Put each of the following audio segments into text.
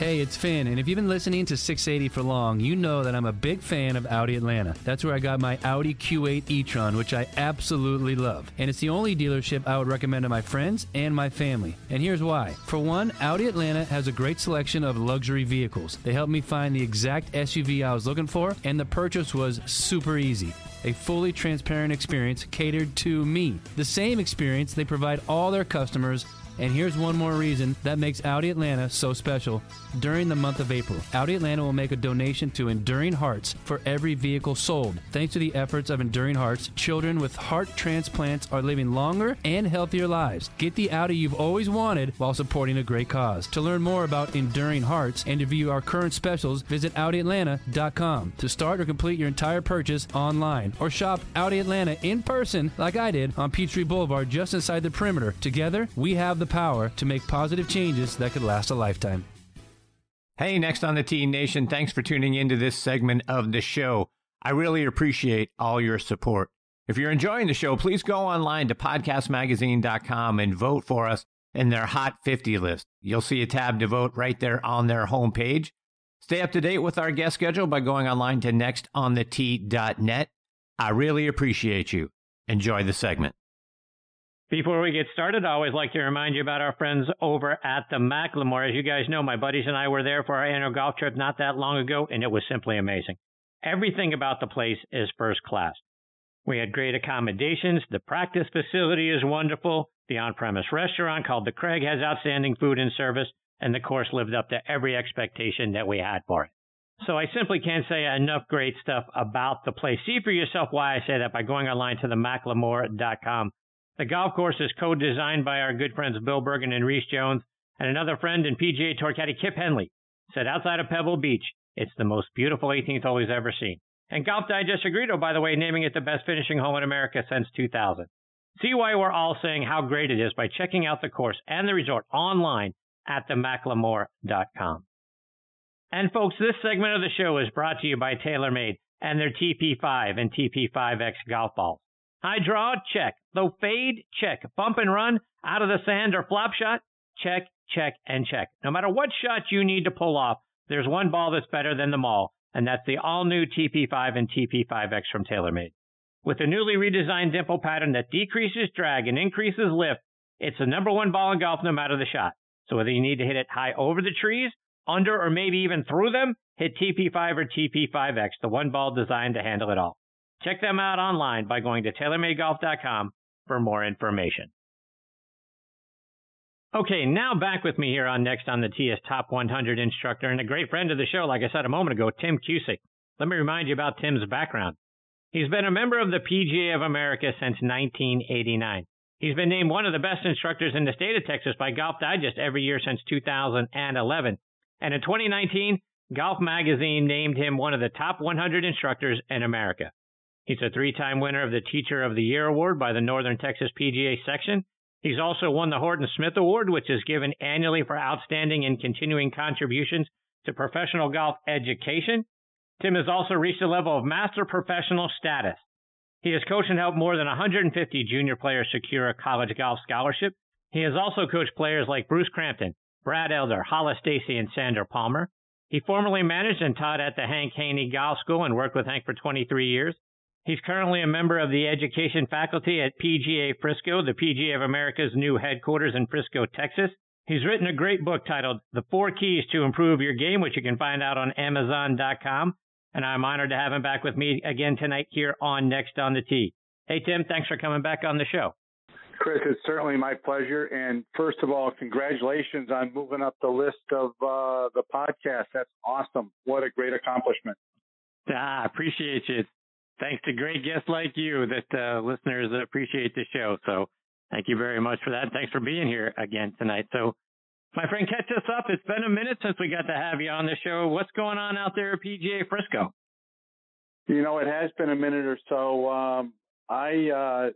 Hey, it's Finn, and if you've been listening to 680 for long, you know that I'm a big fan of Audi Atlanta. That's where I got my Audi Q8 e-tron, which I absolutely love. And it's the only dealership I would recommend to my friends and my family. And here's why. For one, Audi Atlanta has a great selection of luxury vehicles. They helped me find the exact SUV I was looking for, and the purchase was super easy. A fully transparent experience catered to me. The same experience they provide all their customers. And here's one more reason that makes Audi Atlanta so special. During the month of April, Audi Atlanta will make a donation to Enduring Hearts for every vehicle sold. Thanks to the efforts of Enduring Hearts, children with heart transplants are living longer and healthier lives. Get the Audi you've always wanted while supporting a great cause. To learn more about Enduring Hearts and to view our current specials, visit AudiAtlanta.com. To start or complete your entire purchase online, or shop Audi Atlanta in person like I did on Peachtree Boulevard just inside the perimeter. Together, we have the power to make positive changes that could last a lifetime. Hey, Next on the Tee Nation, thanks for tuning into this segment of the show. I really appreciate all your support. If you're enjoying the show, please go online to podcastmagazine.com and vote for us in their Hot 50 list. You'll see a tab to vote right there on their homepage. Stay up to date with our guest schedule by going online to nextonthetee.net. I really appreciate you. Enjoy the segment. Before we get started, I always like to remind you about our friends over at the McLemore. As you guys know, my buddies and I were there for our annual golf trip not that long ago, and it was simply amazing. Everything about the place is first class. We had great accommodations. The practice facility is wonderful. The on-premise restaurant called The Craig has outstanding food and service, and the course lived up to every expectation that we had for it. So I simply can't say enough great stuff about the place. See for yourself why I say that by going online to themclemore.com. The golf course is co-designed by our good friends Bill Bergen and Reese Jones, and another friend and PGA Tour caddy, Kip Henley, said outside of Pebble Beach, it's the most beautiful 18th hole he's ever seen. And Golf Digest agreed, by the way, naming it the best finishing hole in America since 2000. See why we're all saying how great it is by checking out the course and the resort online at themclemore.com. And folks, this segment of the show is brought to you by TaylorMade and their TP5 and TP5X golf balls. High draw, check. Low fade, check. Bump and run, out of the sand or flop shot, check, check, and check. No matter what shot you need to pull off, there's one ball that's better than them all, and that's the all-new TP5 and TP5X from TaylorMade. With a newly redesigned dimple pattern that decreases drag and increases lift, it's the number one ball in golf no matter the shot. So whether you need to hit it high over the trees, under, or maybe even through them, hit TP5 or TP5X, the one ball designed to handle it all. Check them out online by going to TaylorMadeGolf.com for more information. Okay, now back with me here on Next on the Tee as Top 100 instructor and a great friend of the show, like I said a moment ago, Tim Cusick. Let me remind you about Tim's background. He's been a member of the PGA of America since 1989. He's been named one of the best instructors in the state of Texas by Golf Digest every year since 2011. And in 2019, Golf Magazine named him one of the top 100 instructors in America. He's a three-time winner of the Teacher of the Year Award by the Northern Texas PGA section. He's also won the Horton Smith Award, which is given annually for outstanding and continuing contributions to professional golf education. Tim has also reached a level of master professional status. He has coached and helped more than 150 junior players secure a college golf scholarship. He has also coached players like Bruce Crampton, Brad Elder, Hollis Stacy, and Sandra Palmer. He formerly managed and taught at the Hank Haney Golf School and worked with Hank for 23 years. He's currently a member of the education faculty at PGA Frisco, the PGA of America's new headquarters in Frisco, Texas. He's written a great book titled The Four Keys to Improve Your Game, which you can find out on Amazon.com. And I'm honored to have him back with me again tonight here on Next on the Tee. Hey, Tim, thanks for coming back on the show. Chris, it's certainly my pleasure. And first of all, congratulations on moving up the list of the podcast. That's awesome. What a great accomplishment. I appreciate you. Thanks to great guests like you that listeners appreciate the show. So thank you very much for that. Thanks for being here again tonight. So my friend, catch us up. It's been a minute since we got to have you on the show. What's going on out there at PGA Frisco? You know, it has been a minute or so. I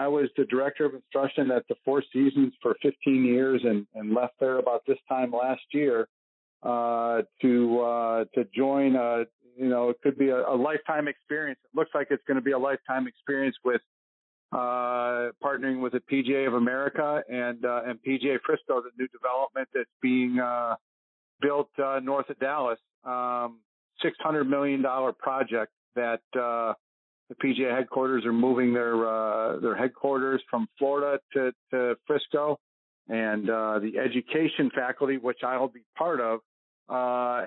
was the director of instruction at the Four Seasons for 15 years and left there about this time last year to join a you know, it could be a lifetime experience. It looks like it's going to be a lifetime experience with partnering with the PGA of America and PGA Frisco, the new development that's being built north of Dallas, $600 million project that the PGA headquarters are moving their headquarters from Florida to Frisco. And the education faculty, which I'll be part of,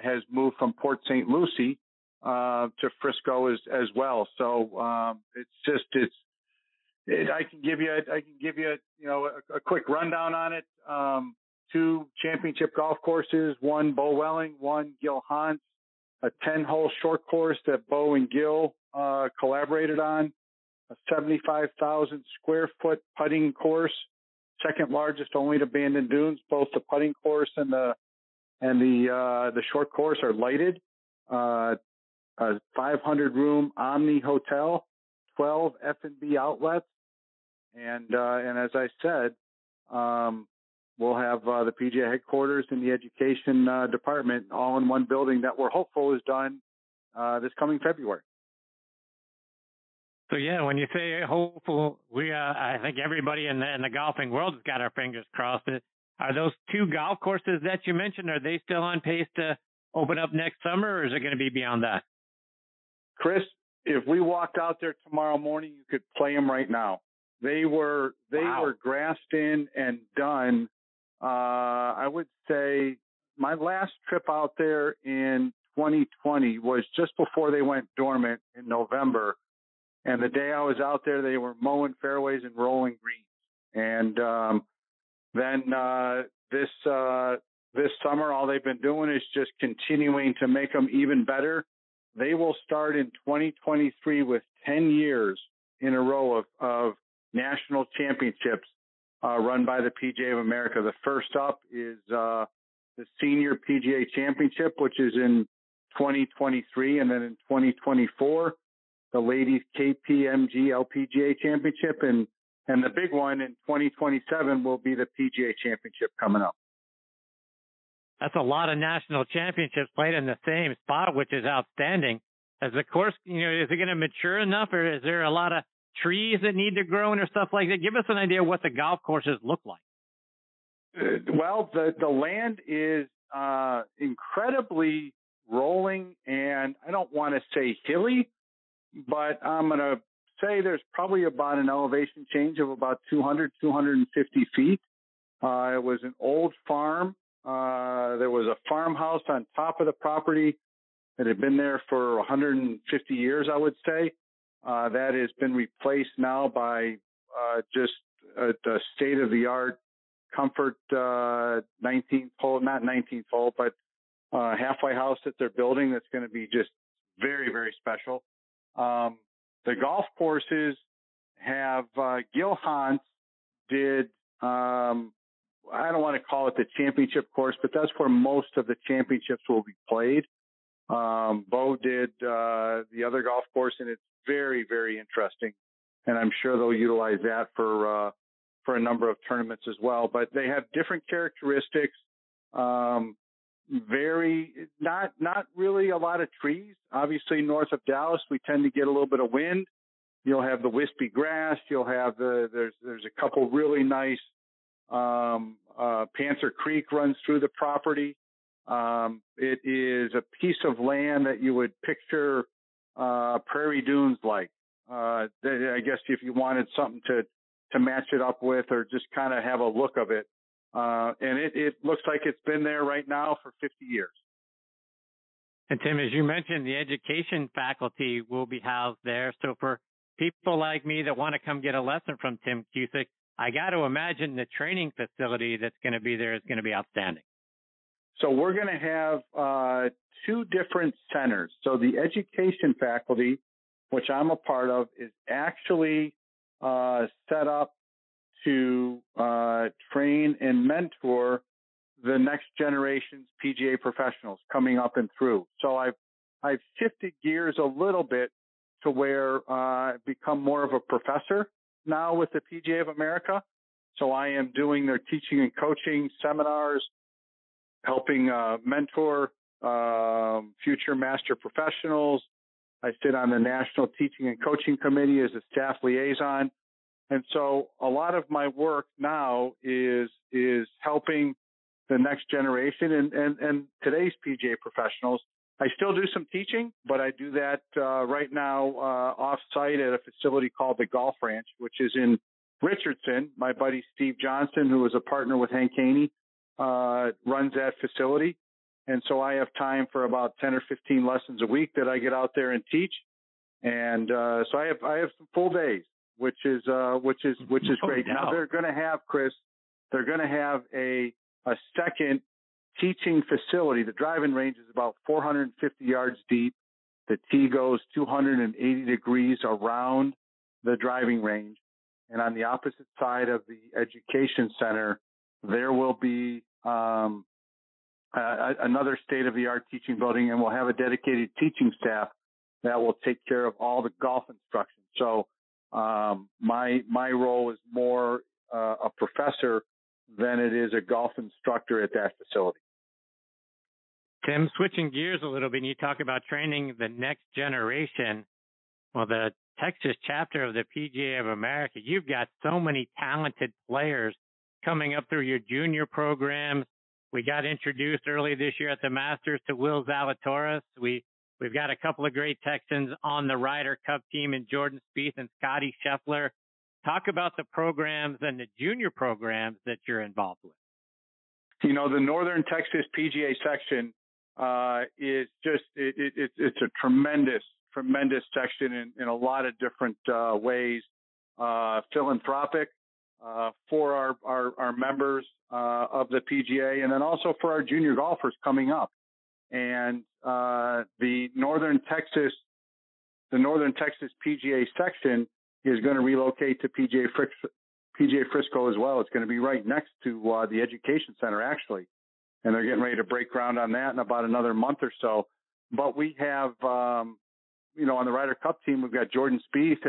has moved from Port St. Lucie to Frisco as well. So I can give you a quick rundown on it. Two championship golf courses, one Bo Welling, one Gil Hans, a 10-hole short course that Bo and Gil collaborated on, a 75,000 square foot putting course, second largest only to Bandon Dunes. Both the putting course and the short course are lighted. A 500-room Omni hotel, 12 F&B outlets, and as I said, we'll have the PGA headquarters and the education department all in one building that we're hopeful is done this coming February. So yeah, when you say hopeful, I think everybody in the golfing world has got our fingers crossed. Are those two golf courses that you mentioned, are they still on pace to open up next summer, or is it going to be beyond that? Chris, if we walked out there tomorrow morning, you could play them right now. They were grassed in and done. I would say my last trip out there in 2020 was just before they went dormant in November. And the day I was out there, they were mowing fairways and rolling greens. And then this summer, all they've been doing is just continuing to make them even better. They will start in 2023 with 10 years in a row of national championships run by the PGA of America. The first up is the Senior PGA Championship, which is in 2023. And then in 2024, the Ladies KPMG LPGA Championship. And the big one in 2027 will be the PGA Championship coming up. That's a lot of national championships played in the same spot, which is outstanding. As the course, is it going to mature enough, or is there a lot of trees that need to grow in or stuff like that? Give us an idea of what the golf courses look like. Well, the land is incredibly rolling, and I don't want to say hilly, but I'm going to say there's probably about an elevation change of about 200, 250 feet. It was an old farm. There was a farmhouse on top of the property that had been there for 150 years, I would say. That has been replaced now by just a state-of-the-art comfort 19th hole, not 19th hole, but halfway house that they're building that's going to be just very, very special. The golf courses have Gil Hans did I don't want to call it the championship course, but that's where most of the championships will be played. Bo did the other golf course, and it's very, very interesting. And I'm sure they'll utilize that for a number of tournaments as well. But they have different characteristics. Very not really a lot of trees. Obviously, north of Dallas, we tend to get a little bit of wind. You'll have the wispy grass. You'll have there's a couple really nice. Panther Creek runs through the property. It is a piece of land that you would picture Prairie Dunes like. I guess if you wanted something to match it up with, or just kind of have a look of it. And it looks like it's been there right now for 50 years. And Tim, as you mentioned, the education faculty will be housed there. So for people like me that want to come get a lesson from Tim Cusick, I got to imagine the training facility that's going to be there is going to be outstanding. So we're going to have two different centers. So the education faculty, which I'm a part of, is actually set up to train and mentor the next generation's PGA professionals coming up and through. So I've shifted gears a little bit to where I've become more of a professor now with the PGA of America. So I am doing their teaching and coaching seminars, helping mentor future master professionals. I sit on the National Teaching and Coaching Committee as a staff liaison. And so a lot of my work now is helping the next generation and today's PGA professionals. I still do some teaching, but I do that right now off-site at a facility called the Golf Ranch, which is in Richardson. My buddy Steve Johnson, who is a partner with Hank Haney, runs that facility. And so I have time for about 10 or 15 lessons a week that I get out there and teach. And so I have some full days, which is great. Now they're going to have, Chris, they're going to have a second teaching facility. The driving range is about 450 yards deep. The tee goes 280 degrees around the driving range. And on the opposite side of the education center, there will be another state-of-the-art teaching building, and we'll have a dedicated teaching staff that will take care of all the golf instruction. So my role is more a professor than it is a golf instructor at that facility. Tim, switching gears a little bit, you talk about training the next generation. Well, the Texas chapter of the PGA of America, you've got so many talented players coming up through your junior programs. We got introduced early this year at the Masters to Will Zalatoris. We've got a couple of great Texans on the Ryder Cup team in Jordan Spieth and Scottie Scheffler. Talk about the programs and the junior programs that you're involved with. You know, the Northern Texas PGA section is just it's a tremendous section in a lot of different ways. Philanthropic for our members of the PGA, and then also for our junior golfers coming up. And the Northern Texas PGA section is going to relocate to PGA Frisco as well. It's going to be right next to the Education Center, actually. And they're getting ready to break ground on that in about another month or so. But we have, you know, on the Ryder Cup team, we've got Jordan Spieth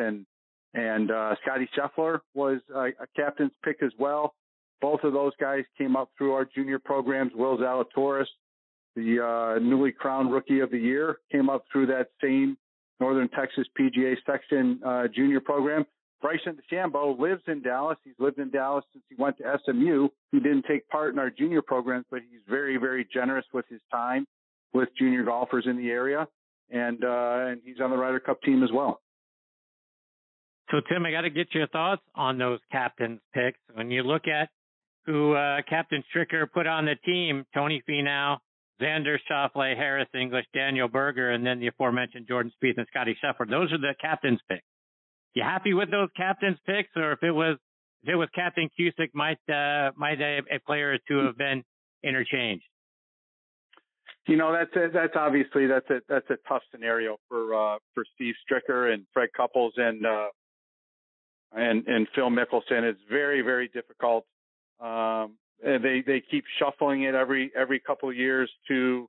and Scottie Scheffler was a captain's pick as well. Both of those guys came up through our junior programs. Will Zalatoris, the newly crowned Rookie of the Year, came up through that same Northern Texas PGA section junior program. Bryson DeChambeau lives in Dallas. He's lived in Dallas since he went to SMU. He didn't take part in our junior programs, but he's very, very generous with his time with junior golfers in the area, and he's on the Ryder Cup team as well. So, Tim, I got to get your thoughts on those captain's picks. When you look at who Captain Stricker put on the team, Tony Finau, Xander Schauffele, Harris English, Daniel Berger, and then the aforementioned Jordan Spieth and Scottie Scheffler. Those are the captain's picks. You happy with those captain's picks, or if it was Captain Cusick, might a player or two have been interchanged? You know, that's obviously a tough scenario for Steve Stricker and Fred Couples and Phil Mickelson. It's very, very difficult. They keep shuffling it every couple of years to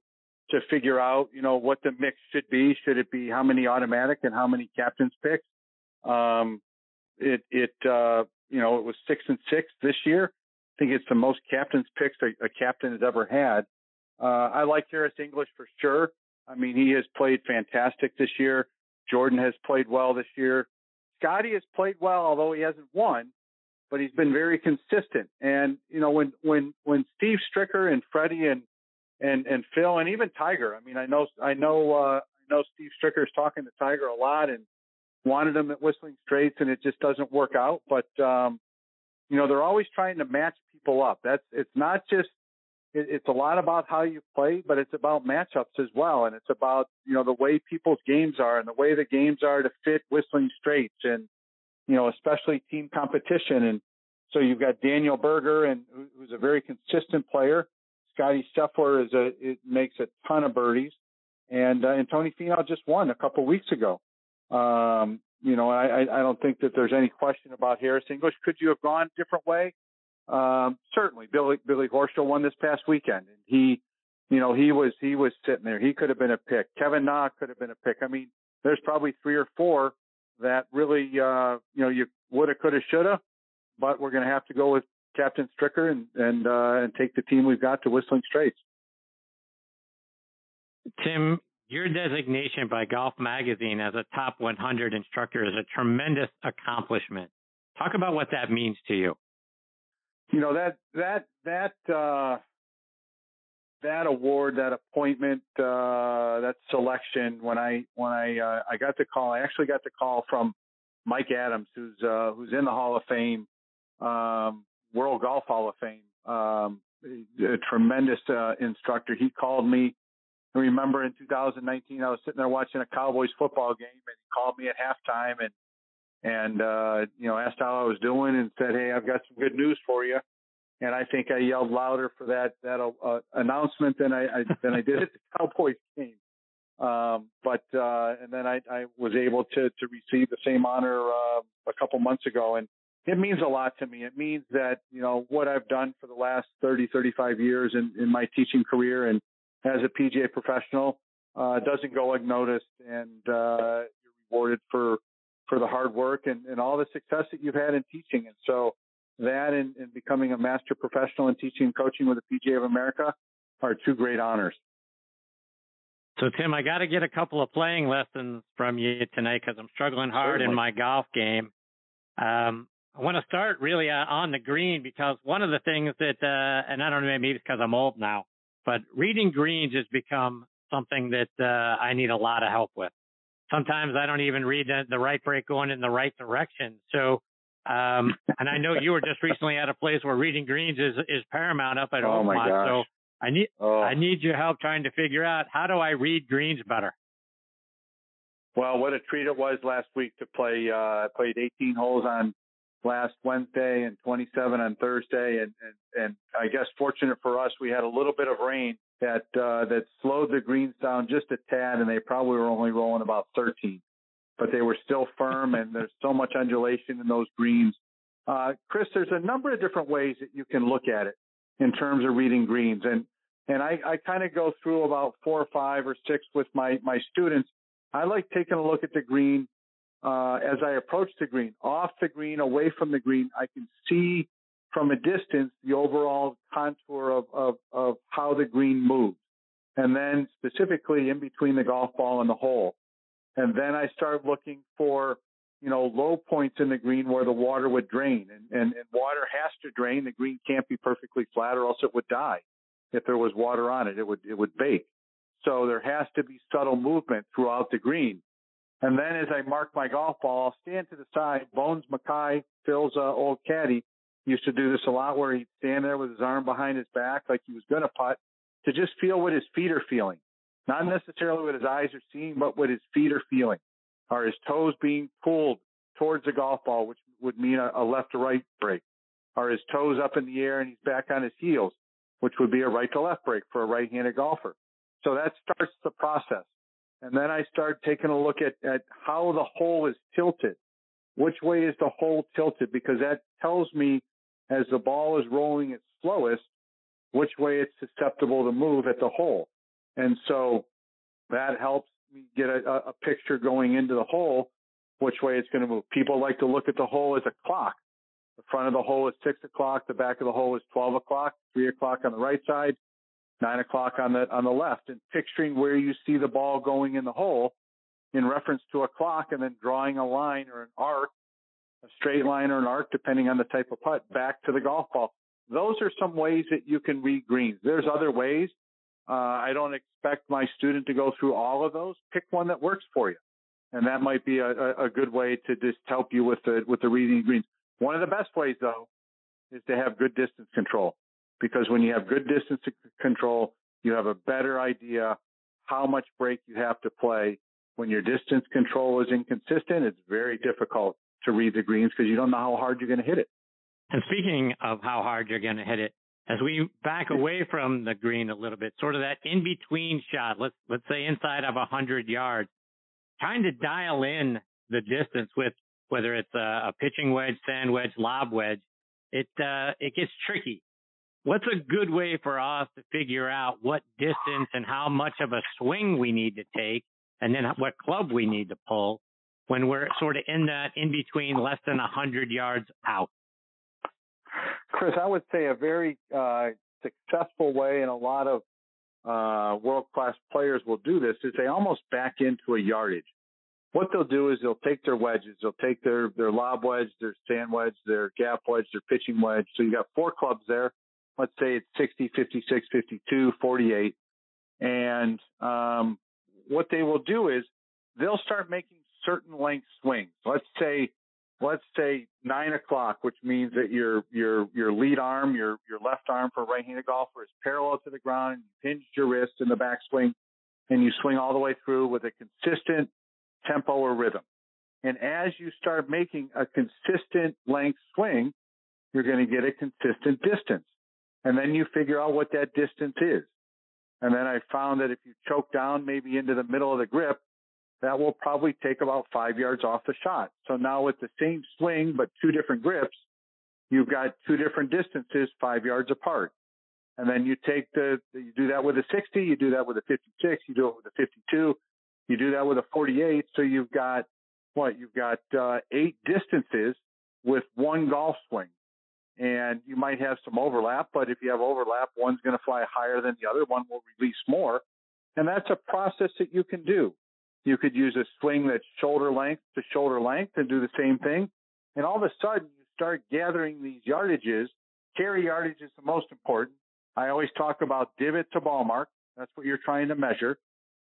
figure out, you know, what the mix should be. Should it be how many automatic and how many captain's picks? It was 6 and 6 this year. I think it's the most captain's picks a captain has ever had. I like Harris English for sure. I mean, he has played fantastic this year. Jordan has played well this year. Scottie has played well, although he hasn't won, but he's been very consistent. And, you know, when Steve Stricker and Freddie and Phil and even Tiger, I mean, I know Steve Stricker is talking to Tiger a lot and wanted him at Whistling Straits, and it just doesn't work out. But, you know, they're always trying to match people up. It's a lot about how you play, but it's about matchups as well. And it's about, you know, the way people's games are and the way the games are to fit Whistling Straits and, you know, especially team competition. And so you've got Daniel Berger, and who's a very consistent player. Scottie Scheffler makes a ton of birdies, and Tony Finau just won a couple weeks ago. You know, I don't think that there's any question about Harris English. Could you have gone a different way? Certainly. Billy Horschel won this past weekend, and he was sitting there. He could have been a pick. Kevin Na could have been a pick. I mean, there's probably 3 or 4 that really, you know, you woulda, coulda, shoulda, but we're going to have to go with Captain Stricker and take the team we've got to Whistling Straits. Tim, your designation by Golf Magazine as a top 100 instructor is a tremendous accomplishment. Talk about what that means to you. You know, that that award, that appointment, that selection, when I got the call, I actually got the call from Mike Adams, who's in the Hall of Fame, World Golf Hall of Fame, a tremendous instructor. He called me. I remember in 2019, I was sitting there watching a Cowboys football game, and he called me at halftime and asked how I was doing and said, "Hey, I've got some good news for you." And I think I yelled louder for that announcement than I did at the Cowboys game. And then I was able to receive the same honor a couple months ago, and it means a lot to me. It means that what I've done for the last 35 years in my teaching career and as a PGA professional doesn't go unnoticed, and you're rewarded for the hard work and all the success that you've had in teaching. And so that and becoming a master professional in teaching and coaching with the PGA of America are two great honors. So, Tim, I got to get a couple of playing lessons from you tonight because I'm struggling hard in my golf game. I want to start really on the green, because one of the things that, and I don't know, maybe it's because I'm old now, but reading greens has become something that I need a lot of help with. Sometimes I don't even read the right break going in the right direction. So, and I know you were just recently at a place where reading greens is paramount up at Oakmont. So I need your help trying to figure out, how do I read greens better? Well, what a treat it was last week to play. I played 18 holes on last Wednesday and 27 on Thursday. And I guess fortunate for us, we had a little bit of rain that slowed the greens down just a tad, and they probably were only rolling about 13, but they were still firm, and there's so much undulation in those greens. Chris, there's a number of different ways that you can look at it in terms of reading greens. And I kind of go through about 4 or 5 or 6 with my students. I like taking a look at the green as I approach the green, off the green, away from the green. I can see from a distance the overall contour of how the green moves, and then specifically in between the golf ball and the hole. And then I start looking for, low points in the green where the water would drain, and water has to drain. The green can't be perfectly flat, or else it would die. If there was water on it, it would bake. So there has to be subtle movement throughout the green. And then as I mark my golf ball, I'll stand to the side. Bones Mackay, Phil's old caddy, used to do this a lot, where he'd stand there with his arm behind his back like he was going to putt, to just feel what his feet are feeling. Not necessarily what his eyes are seeing, but what his feet are feeling. Are his toes being pulled towards the golf ball, which would mean a left to right break? Are his toes up in the air and he's back on his heels, which would be a right to left break for a right-handed golfer? So that starts the process. And then I start taking a look at how the hole is tilted. Which way is the hole tilted? Because that tells me, as the ball is rolling its slowest, which way it's susceptible to move at the hole. And so that helps me get a picture going into the hole, which way it's going to move. People like to look at the hole as a clock. The front of the hole is 6 o'clock. The back of the hole is 12 o'clock, 3 o'clock on the right side, 9 o'clock on the left. And picturing where you see the ball going in the hole in reference to a clock, and then drawing a line or an arc, a straight line or an arc, depending on the type of putt, back to the golf ball. Those are some ways that you can read greens. There's other ways. I don't expect my student to go through all of those. Pick one that works for you. And that might be a good way to just help you with the reading greens. One of the best ways, though, is to have good distance control, because when you have good distance control, you have a better idea how much break you have to play. When your distance control is inconsistent, it's very difficult to read the greens, because you don't know how hard you're going to hit it. And speaking of how hard you're going to hit it, as we back away from the green a little bit, sort of that in-between shot, let's say inside of 100 yards, trying to dial in the distance with whether it's a pitching wedge, sand wedge, lob wedge, it gets tricky. What's a good way for us to figure out what distance and how much of a swing we need to take, and then what club we need to pull when we're sort of in that in-between less than 100 yards out? Chris, I would say a very successful way, and a lot of world-class players will do this, is they almost back into a yardage. What they'll do is they'll take their wedges, they'll take their lob wedge, their sand wedge, their gap wedge, their pitching wedge. So you got 4 clubs there. let's say it's 60, 56, 52, 48. And what they will do is they'll start making certain length swings. Let's say 9 o'clock, which means that your lead arm, your left arm for a right-handed golfer is parallel to the ground. You hinge your wrist in the backswing, and you swing all the way through with a consistent tempo or rhythm. And as you start making a consistent length swing, you're going to get a consistent distance. And then you figure out what that distance is. And then I found that if you choke down maybe into the middle of the grip, that will probably take about 5 yards off the shot. So now with the same swing, but two different grips, you've got two different distances 5 yards apart. And then you take you do that with a 60, you do that with a 56, you do it with a 52, you do that with a 48. So you've got eight distances with one golf swing. And you might have some overlap, but if you have overlap, one's going to fly higher than the other, one will release more. And that's a process that you can do. You could use a swing that's shoulder length to shoulder length and do the same thing. And all of a sudden, you start gathering these yardages. Carry yardage is the most important. I always talk about divot to ball mark. That's what you're trying to measure.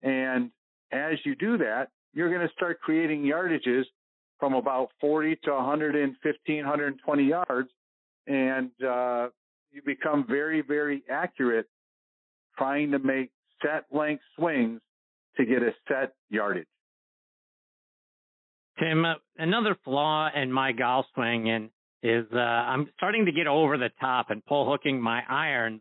And as you do that, you're going to start creating yardages from about 40 to 115, 120 yards. And you become very, very accurate trying to make set length swings to get a set yardage. Tim, another flaw in my golf swing is I'm starting to get over the top and pull hooking my irons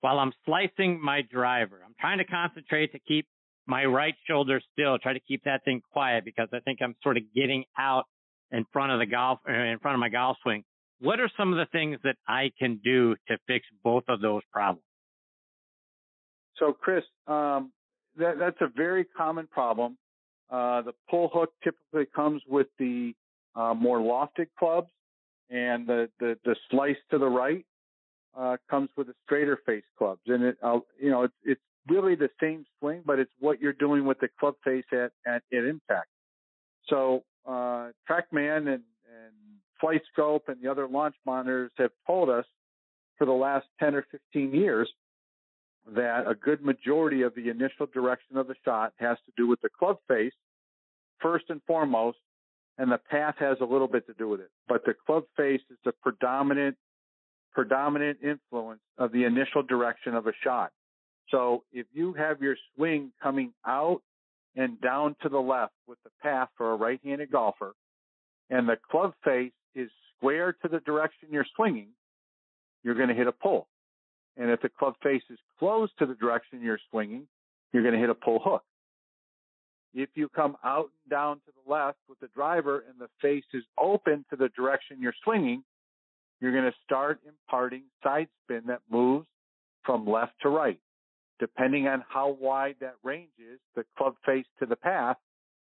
while I'm slicing my driver. I'm trying to concentrate to keep my right shoulder still, try to keep that thing quiet because I think I'm sort of getting out in front of my golf swing. What are some of the things that I can do to fix both of those problems? So, Chris, that's a very common problem. The pull hook typically comes with the more lofted clubs, and the slice to the right comes with the straighter face clubs. And it's really the same swing, but it's what you're doing with the club face at impact. So TrackMan and Flight Scope and the other launch monitors have told us for the last 10 or 15 years that a good majority of the initial direction of the shot has to do with the club face, first and foremost, and the path has a little bit to do with it. But the club face is the predominant influence of the initial direction of a shot. So if you have your swing coming out and down to the left with the path for a right-handed golfer, and the club face is square to the direction you're swinging, you're going to hit a pull. And if the club face is closed to the direction you're swinging, you're going to hit a pull hook. If you come out and down to the left with the driver and the face is open to the direction you're swinging, you're going to start imparting side spin that moves from left to right. Depending on how wide that range is, the club face to the path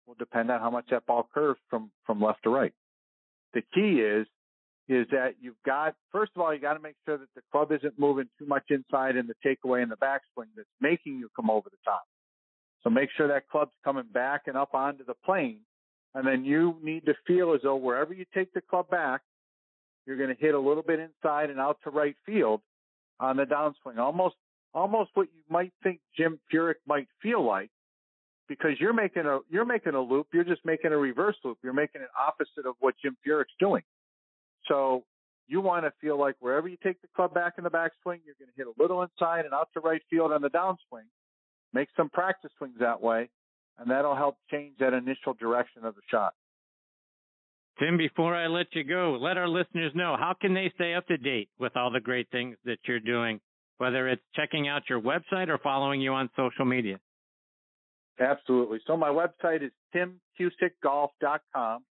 will depend on how much that ball curves from left to right. The key is that first of all, you got to make sure that the club isn't moving too much inside in the takeaway and the backswing that's making you come over the top. So make sure that club's coming back and up onto the plane. And then you need to feel as though wherever you take the club back, you're going to hit a little bit inside and out to right field on the downswing. Almost what you might think Jim Furyk might feel like, because you're making a loop. You're just making a reverse loop. You're making it opposite of what Jim Furyk's doing. So you want to feel like wherever you take the club back in the backswing, you're going to hit a little inside and out to right field on the downswing. Make some practice swings that way, and that'll help change that initial direction of the shot. Tim, before I let you go, let our listeners know, how can they stay up to date with all the great things that you're doing, whether it's checking out your website or following you on social media? Absolutely. So my website is timcusickgolf.com.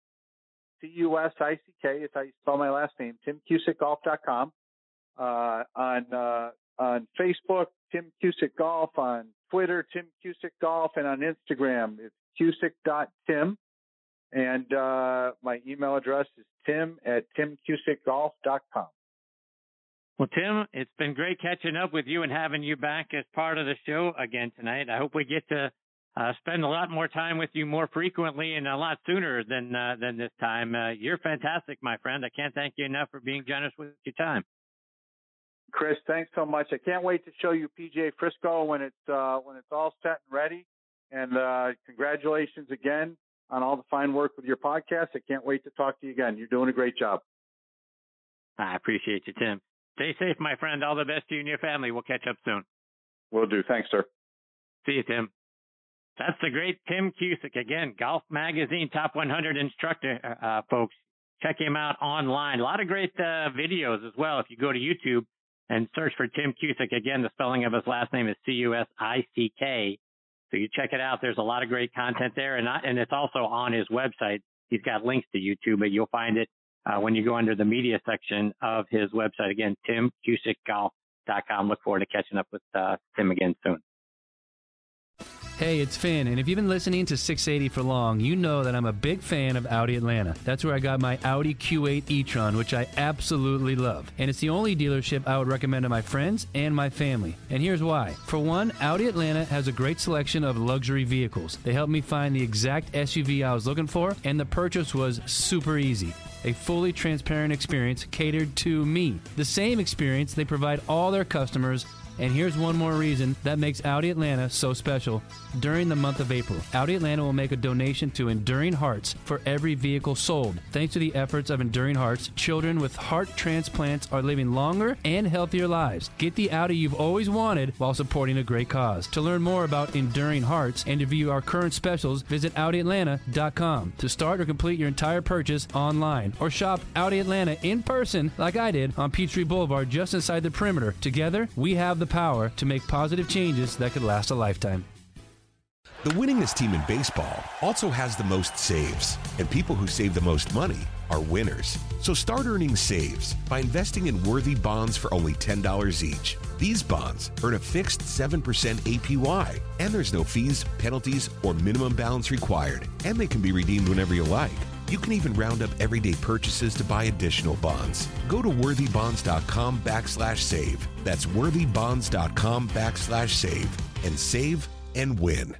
C-U-S-I-C-K is how you spell my last name, timcusickgolf.com. On Facebook, Tim Cusick Golf. On Twitter, Tim Cusick Golf. And on Instagram, it's cusick.tim. And my email address is tim@timcusickgolf.com. Well, Tim, it's been great catching up with you and having you back as part of the show again tonight. I hope we get to spend a lot more time with you more frequently and a lot sooner than this time. You're fantastic, my friend. I can't thank you enough for being generous with your time. Chris, thanks so much. I can't wait to show you PGA Frisco when it's all set and ready. And congratulations again on all the fine work with your podcast. I can't wait to talk to you again. You're doing a great job. I appreciate you, Tim. Stay safe, my friend. All the best to you and your family. We'll catch up soon. Will do. Thanks, sir. See you, Tim. That's the great Tim Cusick. Again, Golf Magazine Top 100 instructor, folks. Check him out online. A lot of great videos as well. If you go to YouTube and search for Tim Cusick, again, the spelling of his last name is C-U-S-I-C-K. So you check it out. There's a lot of great content there. And it's also on his website. He's got links to YouTube, but you'll find it when you go under the media section of his website. Again, TimCusickGolf.com. Look forward to catching up with Tim again soon. Hey, it's Finn, and if you've been listening to 680 for long, you know that I'm a big fan of Audi Atlanta. That's where I got my Audi Q8 e-tron, which I absolutely love. And it's the only dealership I would recommend to my friends and my family. And here's why. For one, Audi Atlanta has a great selection of luxury vehicles. They helped me find the exact SUV I was looking for, and the purchase was super easy. A fully transparent experience catered to me. The same experience they provide all their customers. And here's one more reason that makes Audi Atlanta so special. During the month of April, Audi Atlanta will make a donation to Enduring Hearts for every vehicle sold. Thanks to the efforts of Enduring Hearts, children with heart transplants are living longer and healthier lives. Get the Audi you've always wanted while supporting a great cause. To learn more about Enduring Hearts and to view our current specials, visit AudiAtlanta.com. To start or complete your entire purchase online, or shop Audi Atlanta in person like I did on Peachtree Boulevard just inside the perimeter. Together, we have the power to make positive changes that could last a lifetime. The winningest team in baseball also has the most saves, and people who save the most money are winners. So start earning saves by investing in Worthy bonds for only $10 each. These bonds earn a fixed 7% APY, and there's no fees, penalties, or minimum balance required, and they can be redeemed whenever you like. You can even round up everyday purchases to buy additional bonds. Go to worthybonds.com/save. That's worthybonds.com/save. And save and win.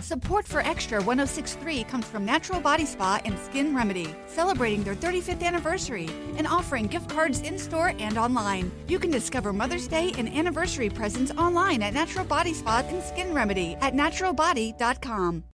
Support for Extra 106.3 comes from Natural Body Spa and Skin Remedy, celebrating their 35th anniversary and offering gift cards in-store and online. You can discover Mother's Day and anniversary presents online at Natural Body Spa and Skin Remedy at naturalbody.com.